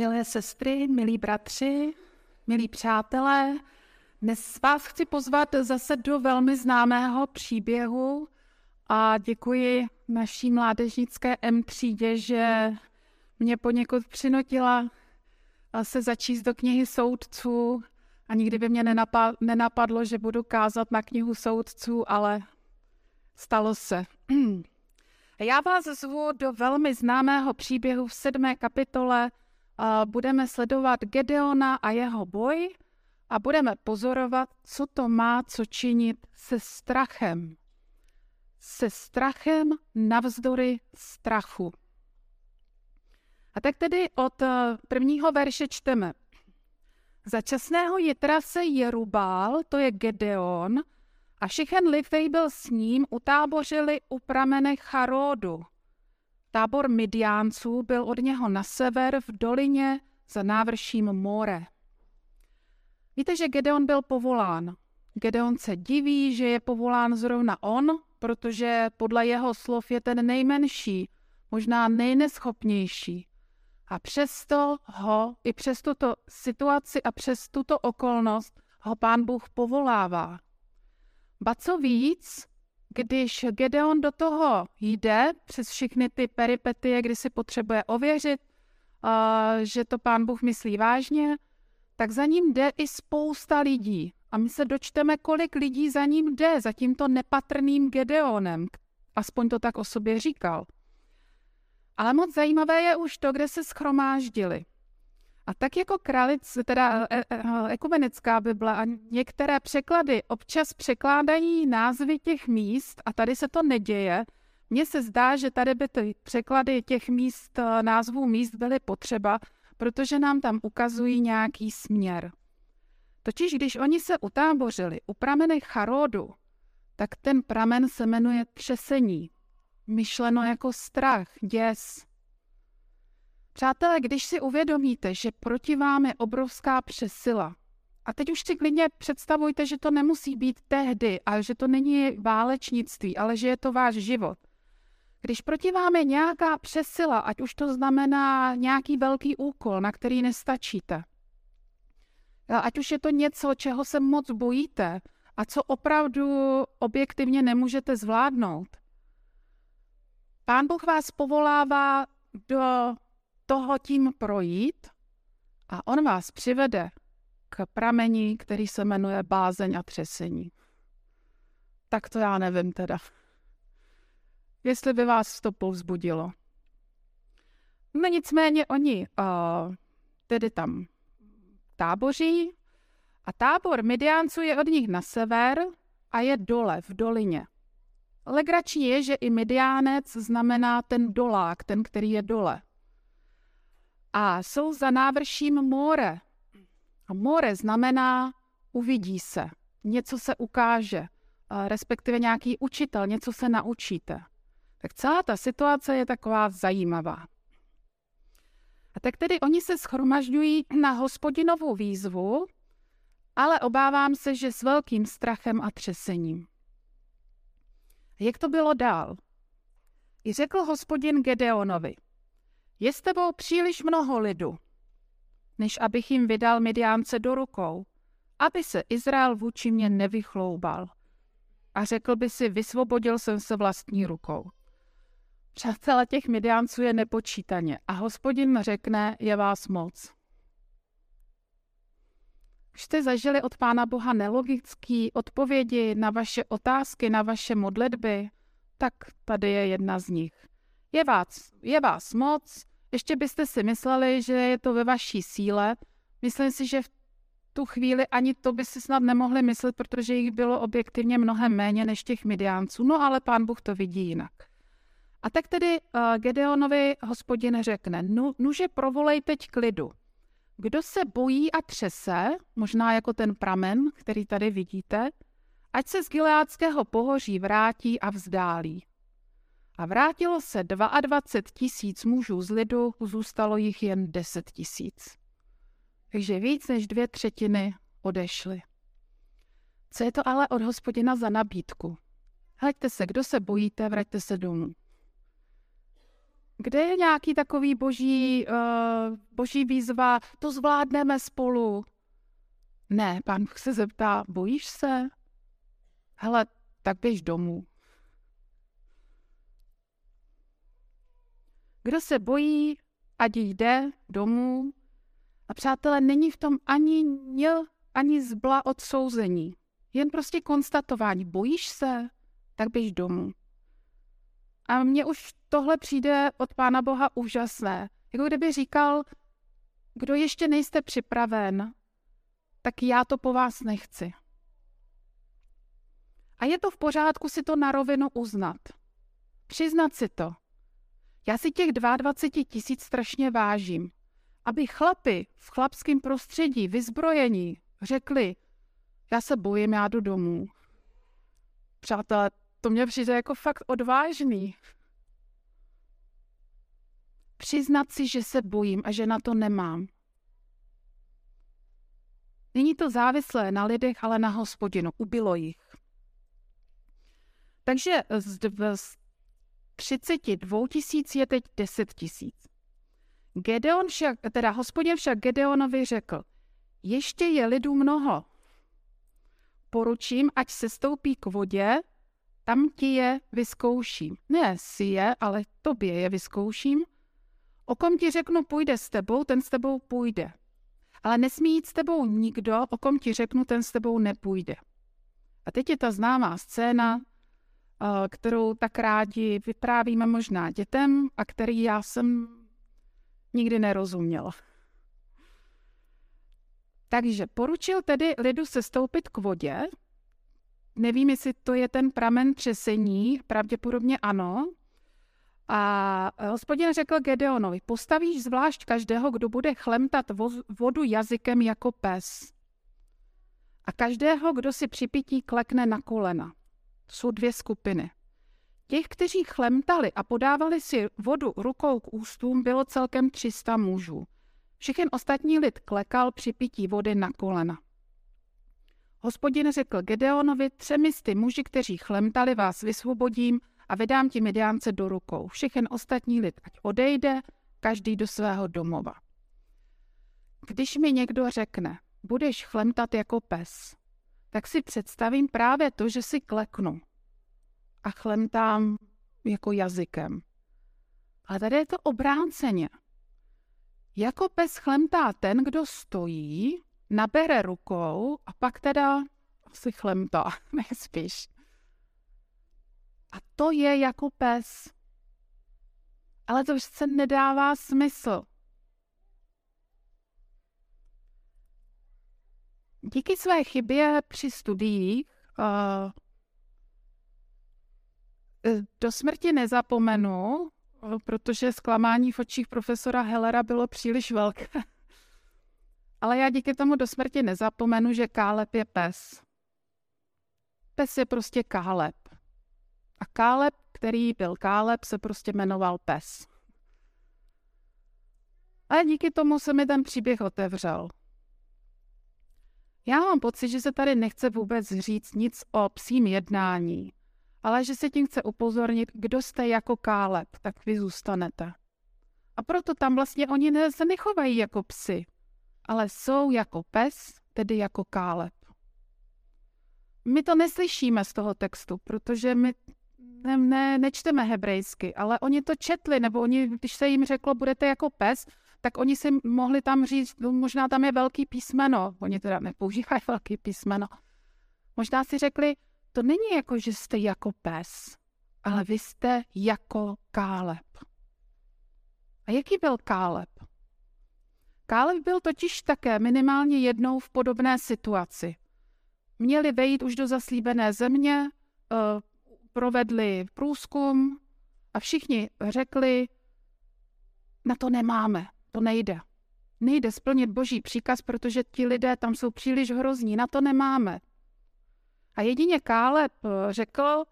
Milé sestry, milí bratři, milí přátelé, dnes vás chci pozvat zase do velmi známého příběhu a děkuji naší mládežnické M třídě, že mě poněkud přinutila se začíst do knihy soudců a nikdy by mě nenapadlo, že budu kázat na knihu soudců, ale stalo se. Já vás zvu do velmi známého příběhu v 7. kapitole. Budeme sledovat Gedeona a jeho boj a budeme pozorovat, co to má co činit se strachem. Se strachem navzdory strachu. A tak tedy od prvního verše čteme. Za časného Jitra se Jerubál, to je Gedeon, a Šichen Livej byl s ním, utábořili u pramene Charodu. Tábor Midiánců byl od něho na sever v dolině za návrším More. Víte, že Gedeon byl povolán. Gedeon se diví, že je povolán zrovna on, protože podle jeho slov je ten nejmenší, možná nejneschopnější. A přesto ho, i přes tuto situaci a přes tuto okolnost, ho Pán Bůh povolává. Ba co víc, když Gedeon do toho jde přes všechny ty peripetie, kdy si potřebuje ověřit, že to Pán Bůh myslí vážně, tak za ním jde i spousta lidí. A my se dočteme, kolik lidí za ním jde, za tímto nepatrným Gedeonem. Aspoň to tak o sobě říkal. Ale moc zajímavé je už to, kde se shromáždili. A tak jako ekumenická Bible a některé překlady občas překládají názvy těch míst, a tady se to neděje, mně se zdá, že tady by ty překlady těch míst, názvů míst byly potřeba, protože nám tam ukazují nějaký směr. Totiž když oni se utábořili u pramene Charodu, tak ten pramen se jmenuje třesení, myšleno jako strach, děs. Přátelé, když si uvědomíte, že proti vám je obrovská přesila, a teď už si klidně představujte, že to nemusí být tehdy a že to není válečnictví, ale že je to váš život. Když proti vám je nějaká přesila, ať už to znamená nějaký velký úkol, na který nestačíte, ať už je to něco, čeho se moc bojíte a co opravdu objektivně nemůžete zvládnout, Pán Bůh vás povolává do toho tím projít a on vás přivede k prameni, který se jmenuje bázeň a třesení. Tak to já nevím teda, jestli by vás to povzbudilo. No nicméně oni tedy tam táboří a tábor Midiánců je od nich na sever a je dole v dolině. Legrační je, že i Midiánec znamená ten dolák, ten, který je dole. A jsou za návrším More. A More znamená uvidí se, něco se ukáže, respektive nějaký učitel, něco se naučíte. Tak celá ta situace je taková zajímavá. A tak tedy oni se shromažďují na Hospodinovou výzvu, ale obávám se, že s velkým strachem a třesením. Jak to bylo dál? I řekl Hospodin Gedeonovi: Je s tebou příliš mnoho lidu, než abych jim vydal Midiánce do rukou, aby se Izrael vůči mě nevychloubal. A řekl by si, vysvobodil jsem se vlastní rukou. Přátelé, těch Midiánců je nepočítaně a Hospodin řekne, je vás moc. Už jste zažili od Pána Boha nelogické odpovědi na vaše otázky, na vaše modlitby, tak tady je jedna z nich. Je vás moc, ještě byste si mysleli, že je to ve vaší síle. Myslím si, že v tu chvíli ani to by si snad nemohli myslet, protože jich bylo objektivně mnohem méně než těch Midiánců. No ale Pán Bůh to vidí jinak. A tak tedy Gedeonovi Hospodin řekne, nuže provolej teď k lidu. Kdo se bojí a třese, možná jako ten pramen, který tady vidíte, ať se z Gileádského pohoří vrátí a vzdálí. A vrátilo se 22 000 mužů z lidu, zůstalo jich jen 10 000. Takže víc než 2/3 odešly. Co je to ale od Hospodina za nabídku? Hleďte se, kdo se bojíte, vraťte se domů. Kde je nějaký takový boží výzva, to zvládneme spolu? Ne, Pán Bůh se zeptá, bojíš se? Hele, tak běž domů. Kdo se bojí, ať jde domů. A přátelé, není v tom ani něl, ani zbla odsouzení. Jen prostě konstatování, bojíš se, tak běž domů. A mně už tohle přijde od Pána Boha úžasné. Jako kdyby říkal, kdo ještě nejste připraven, tak já to po vás nechci. A je to v pořádku si to na rovinu uznat. Přiznat si to. Já si těch 22 000 strašně vážím. Aby chlapi v chlapském prostředí, vyzbrojení, řekli, já se bojím, já jdu domů. Přátelé, to mě přijde jako fakt odvážný. Přiznat si, že se bojím a že na to nemám. Není to závislé na lidech, ale na Hospodinu. Ubylo jich. Takže z 32 000 je teď 10 000. Hospodin však Gedeonovi řekl, ještě je lidu mnoho. Poručím, ať se stoupí k vodě, tam ti je vyzkouším. Ne si je, ale tobě je vyzkouším. O kom ti řeknu, půjde s tebou, ten s tebou půjde. Ale nesmí jít s tebou nikdo, o kom ti řeknu, ten s tebou nepůjde. A teď je ta známá scéna, kterou tak rádi vyprávíme možná dětem a který já jsem nikdy nerozuměla. Takže poručil tedy lidu se stoupit k vodě. Nevím, jestli to je ten pramen třesení, pravděpodobně ano. A Hospodin řekl Gedeonovi, postavíš zvlášť každého, kdo bude chlemtat vodu jazykem jako pes. A každého, kdo si při pití klekne na kolena. To jsou 2 skupiny. Těch, kteří chlemtali a podávali si vodu rukou k ústům, bylo celkem 300 mužů. Všechen ostatní lid klekal při pití vody na kolena. Hospodin řekl Gedeonovi, 300 muži, kteří chlemtali, vás vysvobodím a vydám ti Midiánce do rukou. Všechen ostatní lid, ať odejde, každý do svého domova. Když mi někdo řekne, budeš chlemtat jako pes, tak si představím právě to, že si kleknu a chlemtám jako jazykem. A tady je to obráceně. Jako pes chlemtá ten, kdo stojí, nabere rukou a pak teda si chlemtá, nejspíš. A to je jako pes. Ale to už se nedává smysl. Díky své chybě při studiích do smrti nezapomenu, protože zklamání v očích profesora Hellera bylo příliš velké. Ale já díky tomu do smrti nezapomenu, že Káleb je pes. Pes je prostě Káleb. A Káleb, který byl Káleb, se prostě jmenoval pes. Ale díky tomu se mi ten příběh otevřel. Já mám pocit, že se tady nechce vůbec říct nic o psím jednání, ale že se tím chce upozornit, kdo jste jako Káleb, tak vy zůstanete. A proto tam vlastně oni se nechovají jako psi, ale jsou jako pes, tedy jako Káleb. My to neslyšíme z toho textu, protože my nečteme hebrejsky, ale oni to četli, nebo oni, když se jim řeklo, budete jako pes, tak oni si mohli tam říct, možná tam je velký písmeno, oni teda nepoužívají velký písmeno. Možná si řekli, to není jako, že jste jako pes, ale vy jste jako Káleb. A jaký byl Káleb? Káleb byl totiž také minimálně jednou v podobné situaci. Měli vejít už do zaslíbené země, provedli průzkum a všichni řekli, na to nemáme, to nejde. Nejde splnit Boží příkaz, protože ti lidé tam jsou příliš hrozní, na to nemáme. A jedině Káleb řekl,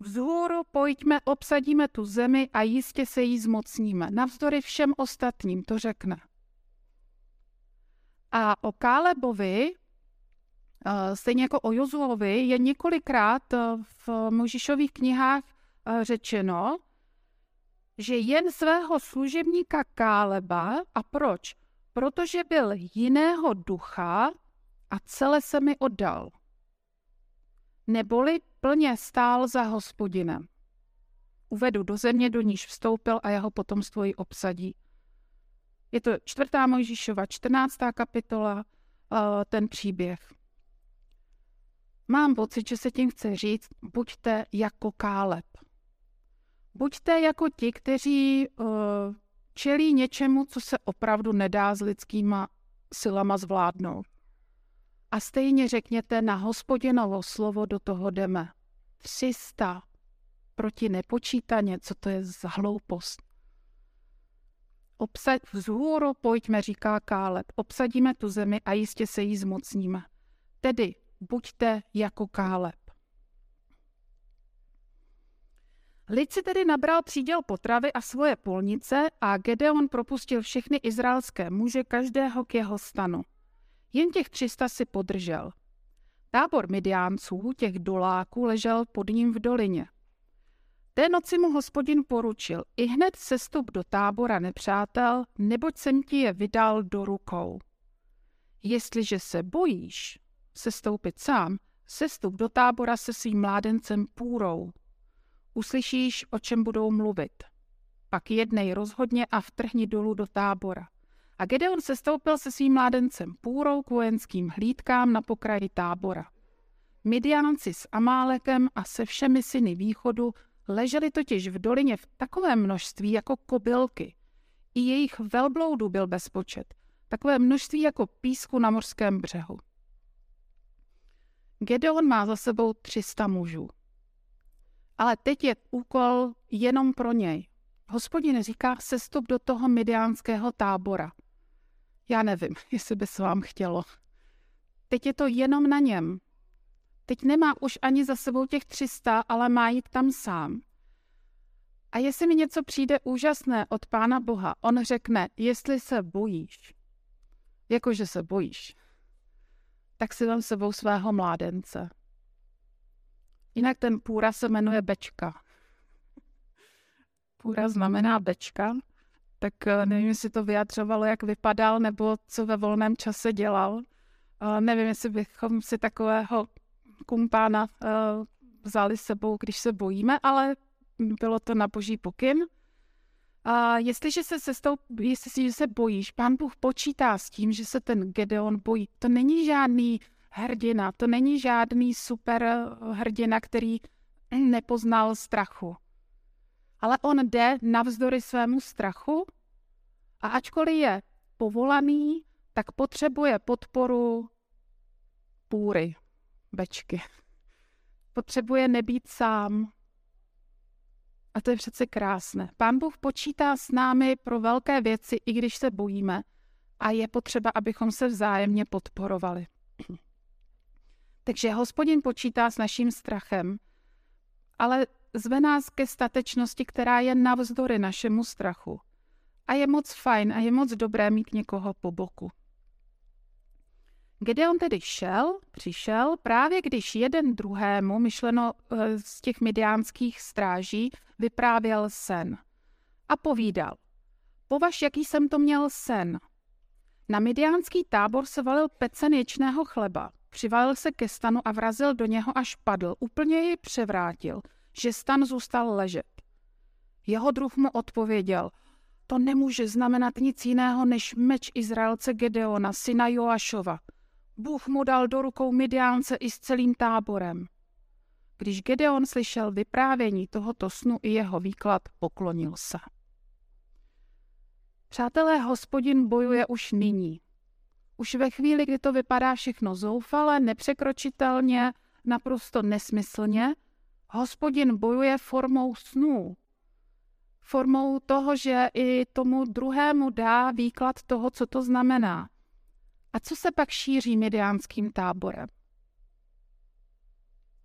vzhůru pojďme, obsadíme tu zemi a jistě se jí zmocníme. Navzdory všem ostatním to řekne. A o Kálebovi, stejně jako o Jozuovi, je několikrát v Mojžišových knihách řečeno, že jen svého služebníka Káleba. A proč? Protože byl jiného ducha a celé se mi oddal. Neboli plně stál za Hospodinem. Uvedu do země, do níž vstoupil, a jeho potomstvo ji obsadí. Je to 4. Mojžíšova, 14. kapitola, ten příběh. Mám pocit, že se tím chce říct, buďte jako Káleb. Buďte jako ti, kteří čelí něčemu, co se opravdu nedá s lidskýma silama zvládnout. A stejně řekněte, na Hospodinovo slovo do toho jdeme. 300 proti nepočítaně, co to je za hloupost. Obsaď vzhůru, pojďme, říká Káleb, obsadíme tu zemi a jistě se jí zmocníme. Tedy buďte jako Káleb. Lid si tedy nabral příděl potravy a svoje polnice a Gedeon propustil všechny izraelské muže, každého k jeho stanu. Jen těch 300 si podržel. Tábor Midiánců, těch doláků, ležel pod ním v dolině. Té noci mu Hospodin poručil, ihned sestup do tábora nepřátel, neboť jsem ti je vydal do rukou. Jestliže se bojíš sestoupit sám, sestup do tábora se svým mládencem Půrou. Uslyšíš, o čem budou mluvit. Pak jednej rozhodně a vtrhni dolů do tábora. A Gedeon sestoupil se svým mládencem Půrou k vojenským hlídkám na pokraji tábora. Midiánci s Amálekem a se všemi syny východu leželi totiž v dolině v takovém množství jako kobylky. I jejich velbloudů byl bezpočet. Takové množství jako písku na mořském břehu. Gedeon má za sebou 300 mužů. Ale teď je úkol jenom pro něj. Hospodin říká, sestup do toho midiánského tábora. Já nevím, jestli by se vám chtělo. Teď je to jenom na něm. Teď nemá už ani za sebou těch 300, ale má jít tam sám. A jestli mi něco přijde úžasné od Pána Boha, on řekne, jestli se bojíš, jakože se bojíš, tak si vem sebou svého mládence. Jinak ten Půra se jmenuje Bečka. Půra znamená Bečka, tak nevím, jestli to vyjadřovalo, jak vypadal, nebo co ve volném čase dělal. Nevím, jestli bychom si takového kumpána vzali s sebou, když se bojíme, ale bylo to na boží pokyn. Jestliže se bojíš, Pán Bůh počítá s tím, že se ten Gedeon bojí. To není žádný hrdina, to není žádný super hrdina, který nepoznal strachu. Ale on jde navzdory svému strachu a ačkoliv je povolaný, tak potřebuje podporu Půry, Bečky. Potřebuje nebýt sám. A to je přece krásné. Pán Bůh počítá s námi pro velké věci, i když se bojíme. A je potřeba, abychom se vzájemně podporovali. Takže Hospodin počítá s naším strachem, ale zve nás ke statečnosti, která je navzdory našemu strachu. A je moc fajn a je moc dobré mít někoho po boku. Gedeon tedy přišel, právě když jeden druhému, myšleno z těch midiánských stráží, vyprávěl sen. A povídal, považ, jaký jsem to měl sen. Na midiánský tábor se valil pecen ječného chleba. Přivalil se ke stanu a vrazil do něho, až padl. Úplně jej převrátil, že stan zůstal ležet. Jeho druh mu odpověděl, to nemůže znamenat nic jiného než meč Izraelce Gedeona, syna Joášova. Bůh mu dal do rukou Midiánce i s celým táborem. Když Gedeon slyšel vyprávění tohoto snu i jeho výklad, poklonil se. Přátelé, Hospodin bojuje už nyní. Už ve chvíli, kdy to vypadá všechno zoufale, nepřekročitelně, naprosto nesmyslně, Hospodin bojuje formou snů. Formou toho, že i tomu druhému dá výklad toho, co to znamená. A co se pak šíří midiánským táborem?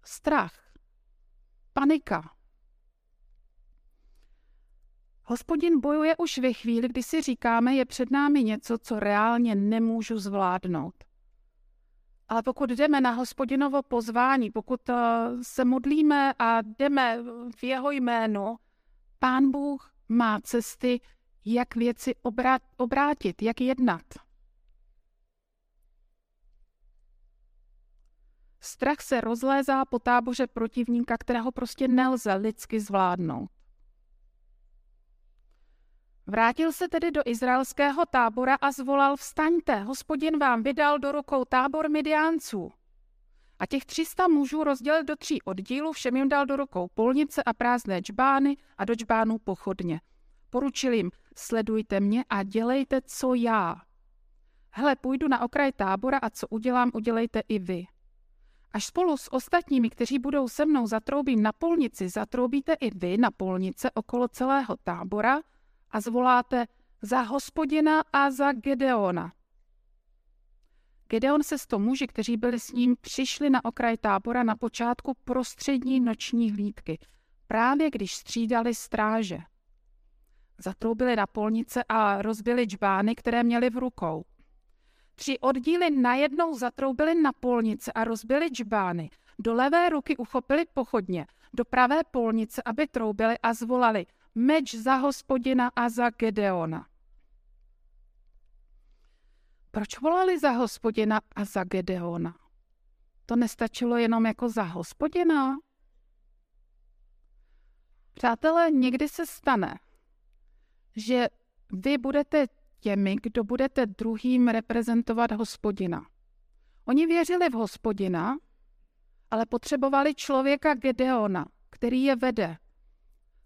Strach. Panika. Hospodin bojuje už ve chvíli, kdy si říkáme, je před námi něco, co reálně nemůžu zvládnout. Ale pokud jdeme na Hospodinovo pozvání, pokud se modlíme a jdeme v jeho jménu, Pán Bůh má cesty, jak věci obrátit, jak jednat. Strach se rozlézá po táboře protivníka, kterého prostě nelze lidsky zvládnout. Vrátil se tedy do izraelského tábora a zvolal: vstaňte, Hospodin vám vydal do rukou tábor Midiánců. A těch 300 mužů rozdělil do 3 oddílů, všem jim dal do rukou polnice a prázdné džbány a do džbánů pochodně. Poručil jim: sledujte mě a dělejte, co já. Hele, půjdu na okraj tábora a co udělám, udělejte i vy. Až spolu s ostatními, kteří budou se mnou, zatroubím na polnici, zatroubíte i vy na polnice okolo celého tábora a zvoláte: za Hospodina a za Gedeona. Gedeon se 100 muži, kteří byli s ním, přišli na okraj tábora na počátku prostřední noční hlídky, právě když střídali stráže. Zatroubili na polnice a rozbili džbány, které měli v rukou. 3 oddíly najednou zatroubili na polnice a rozbili džbány. Do levé ruky uchopili pochodně, do pravé polnice, aby troubili, a zvolali: meč za Hospodina a za Gedeona. Proč volali za Hospodina a za Gedeona? To nestačilo jenom jako za Hospodina? Přátelé, někdy se stane, že vy budete těmi, kdo budete druhým reprezentovat Hospodina. Oni věřili v Hospodina, ale potřebovali člověka Gedeona, který je vede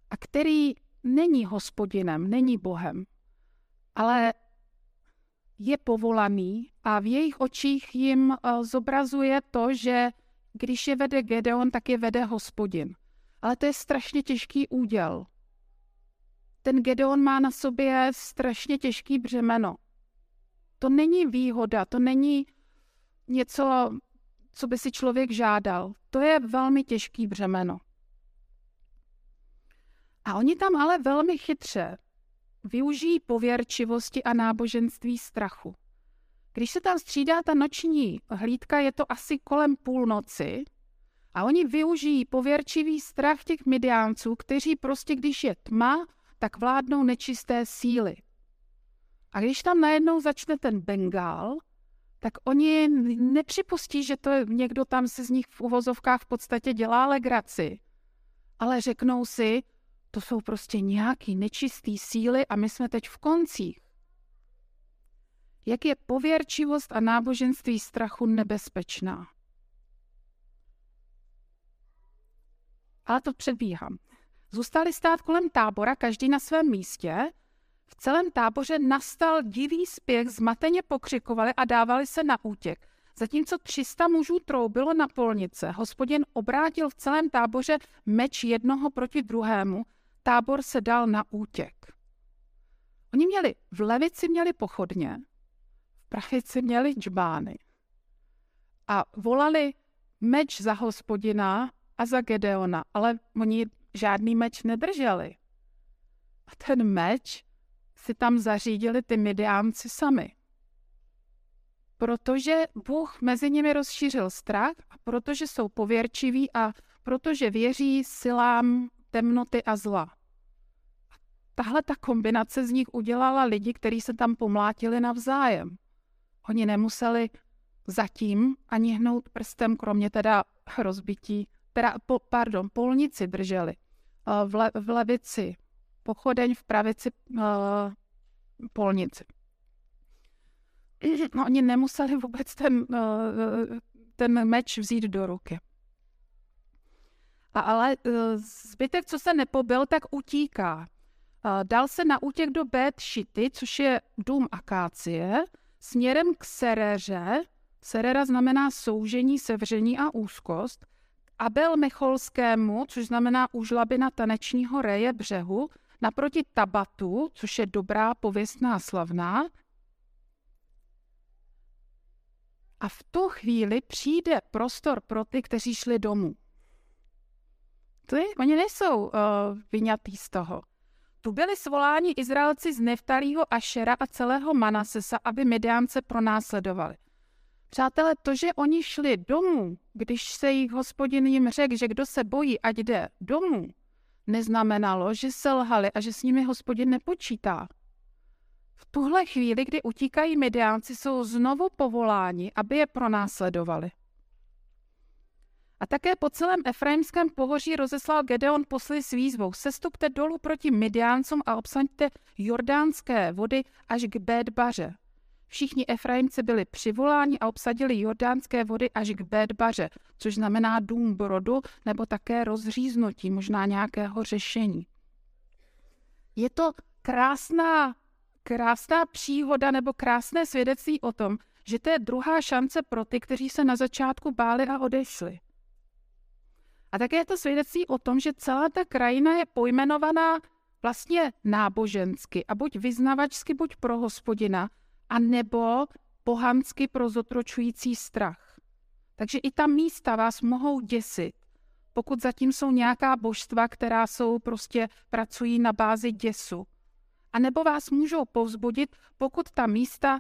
a který není Hospodinem, není Bohem, ale je povolaný a v jejich očích jim zobrazuje to, že když je vede Gedeon, tak je vede Hospodin. Ale to je strašně těžký úděl. Ten Gedeon má na sobě strašně těžký břemeno. To není výhoda, to není něco, co by si člověk žádal. To je velmi těžký břemeno. A oni tam ale velmi chytře využijí pověrčivosti a náboženství strachu. Když se tam střídá ta noční hlídka, je to asi kolem půlnoci, a oni využijí pověrčivý strach těch Midiánců, kteří prostě, když je tma, tak vládnou nečisté síly. A když tam najednou začne ten Bengál, tak oni nepřipustí, že to někdo tam si z nich v uvozovkách v podstatě dělá legraci, ale řeknou si: to jsou prostě nějaký nečistý síly a my jsme teď v koncích. Jak je pověrčivost a náboženství strachu nebezpečná. Ale to předbíhám. Zůstali stát kolem tábora, každý na svém místě. V celém táboře nastal divý spěch, zmateně pokřikovali a dávali se na útěk. Zatímco 300 mužů troubilo na polnice, Hospodin obrátil v celém táboře meč jednoho proti druhému, tábor se dal na útěk. Oni měli v levici měli pochodně, v pravici měli džbány a volali: meč za Hospodina a za Gedeona, ale oni žádný meč nedrželi. A ten meč si tam zařídili ty Midiánci sami. Protože Bůh mezi nimi rozšířil strach a protože jsou pověrčiví a protože věří silám temnoty a zla. A tahle ta kombinace z nich udělala lidi, kteří se tam pomlátili navzájem. Oni nemuseli zatím ani hnout prstem, kromě teda rozbití, polnici drželi. V levici pochodeň, v pravici polnici. No, oni nemuseli vůbec ten meč vzít do ruky. Ale zbytek, co se nepobil, tak utíká. Dal se na útěk do Bet Šity, což je dům akácie, směrem k Sereře. Serera znamená soužení, sevření a úzkost. Abel Mecholskému, což znamená úžlabina tanečního reje břehu, naproti Tabatu, což je dobrá, pověstná, slavná. A v tu chvíli přijde prostor pro ty, kteří šli domů. Oni nejsou vyňatí z toho. Tu byli svoláni Izraelci z Neftalího, Ašera a celého Manasesa, aby Midiánce pronásledovali. Přátelé, to, že oni šli domů, když se jich Hospodin jim řekl, že kdo se bojí, ať jde domů, neznamenalo, že selhali a že s nimi Hospodin nepočítá. V tuhle chvíli, kdy utíkají Midiánci, jsou znovu povoláni, aby je pronásledovali. A také po celém Efraimském pohoří rozeslal Gedeon posly s výzvou: sestupte dolů proti Midiáncům a obsaďte jordánské vody až k Bétbaře. Všichni Efraimci byli přivoláni a obsadili jordánské vody až k Bétbaře, což znamená dům brodu nebo také rozříznutí, možná nějakého řešení. Je to krásná příhoda nebo krásné svědectví o tom, že to je druhá šance pro ty, kteří se na začátku báli a odešli. A také je to svědectví o tom, že celá ta krajina je pojmenovaná vlastně nábožensky a buď vyznavačsky, buď pro Hospodina, a nebo pohansky pro zotročující strach. Takže i ta místa vás mohou děsit, pokud zatím jsou nějaká božstva, která jsou pracují na bázi děsu. A nebo vás můžou povzbudit, pokud ta místa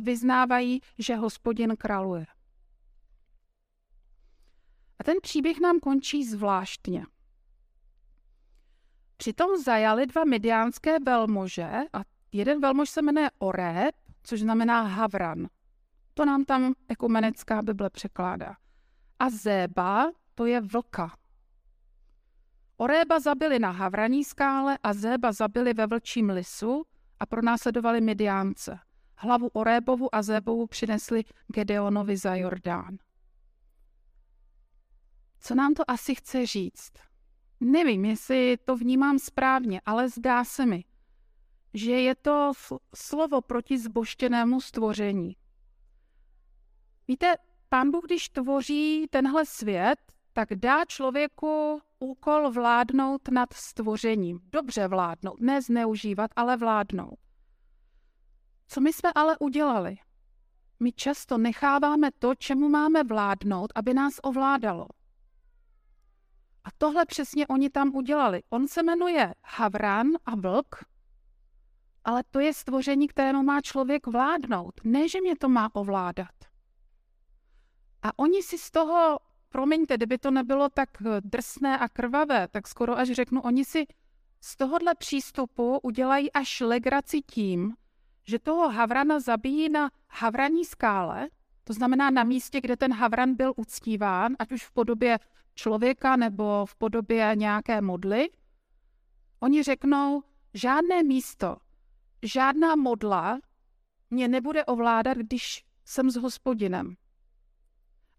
vyznávají, že Hospodin kraluje. A ten příběh nám končí zvláštně. Přitom zajali dva midiánské velmože a jeden velmož se jmenuje Oreb, což znamená havran. To nám tam ekumenická Bible překládá. A Zéba, to je vlka. Oréba zabili na havraní skále a Zéba zabili ve vlčím lisu a pronásledovali Midiánce. Hlavu Orébovu a Zébovu přinesli Gedeonovi za Jordán. Co nám to asi chce říct? Nevím, jestli to vnímám správně, ale zdá se mi, že je to slovo proti zboštěnému stvoření. Víte, Pán Bůh, když tvoří tenhle svět, tak dá člověku úkol vládnout nad stvořením. Dobře vládnout, ne zneužívat, ale vládnout. Co my jsme ale udělali? My často necháváme to, čemu máme vládnout, aby nás ovládalo. A tohle přesně oni tam udělali. On se jmenuje havran a vlk, ale to je stvoření, kterému má člověk vládnout. Ne, že mě to má ovládat. A oni si z toho, promiňte, kdyby to nebylo tak drsné a krvavé, tak skoro až řeknu, oni si z tohohle přístupu udělají až legraci tím, že toho havrana zabijí na havraní skále, to znamená na místě, kde ten havran byl uctíván, ať už v podobě člověka nebo v podobě nějaké modly. Oni řeknou, žádné místo, žádná modla mě nebude ovládat, když jsem s Hospodinem.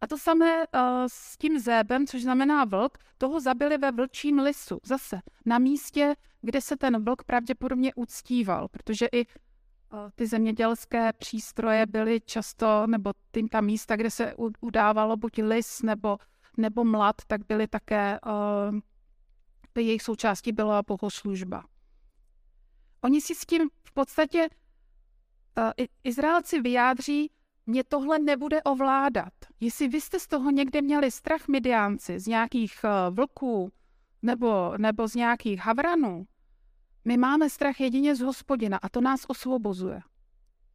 A to samé s tím Zébem, což znamená vlk, toho zabili ve vlčím lisu. Zase na místě, kde se ten vlk pravděpodobně uctíval, protože i ty zemědělské přístroje byly často, nebo ta místa, kde se udávalo buď lis nebo mlad, tak byly také, jejich součástí byla bohoslužba. Oni si s tím v podstatě, Izraelci vyjádří, mě tohle nebude ovládat. Jestli vy jste z toho někde měli strach, Midiánci, z nějakých vlků nebo z nějakých havranů, my máme strach jedině z Hospodina a to nás osvobozuje.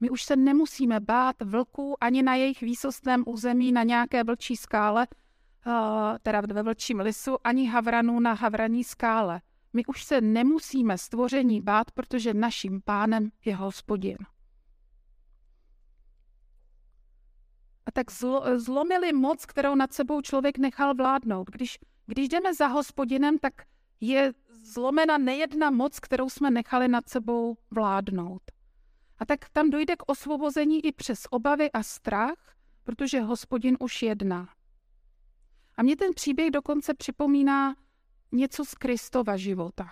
My už se nemusíme bát vlků ani na jejich výsostném území, na nějaké vlčí skále, teda ve vlčím lisu, ani havranů na havraní skále. My už se nemusíme stvoření bát, protože naším Pánem je Hospodin. A tak zlomili moc, kterou nad sebou člověk nechal vládnout. Když jdeme za Hospodinem, tak je zlomena nejedna moc, kterou jsme nechali nad sebou vládnout. A tak tam dojde k osvobození i přes obavy a strach, protože Hospodin už jedná. A mě ten příběh dokonce připomíná něco z Kristova života.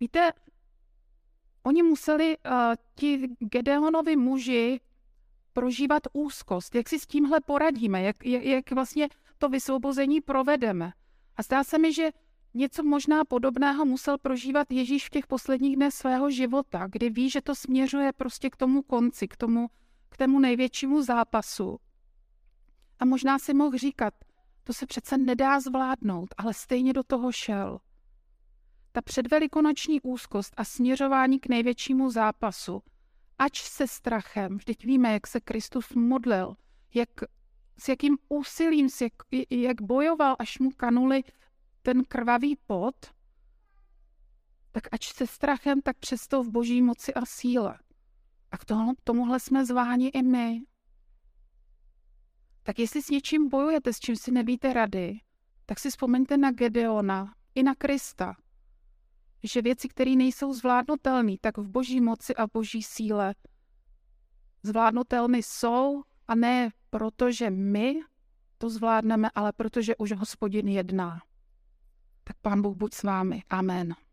Víte, oni museli, ti Gedeonovi muži, prožívat úzkost, jak si s tímhle poradíme, jak vlastně to vysvobození provedeme. A zdá se mi, že něco možná podobného musel prožívat Ježíš v těch posledních dnech svého života, kdy ví, že to směřuje k tomu konci, k tomu největšímu zápasu. A možná si mohl říkat, to se přece nedá zvládnout, ale stejně do toho šel. Ta předvelikonoční úzkost a směřování k největšímu zápasu, ač se strachem, vždyť víme, jak se Kristus modlil, s jakým úsilím, jak bojoval, až mu kanuli ten krvavý pot, tak ač se strachem, tak přesto v boží moci a síle. A k tomuhle jsme zváni i my. Tak jestli s něčím bojujete, s čím si nevíte rady, tak si vzpomeňte na Gedeona i na Krista, že věci, které nejsou zvládnutelné, tak v boží moci a boží síle zvládnutelné jsou, a ne protože my to zvládneme, ale protože už Hospodin jedná. Tak Pán Bůh buď s vámi. Amen.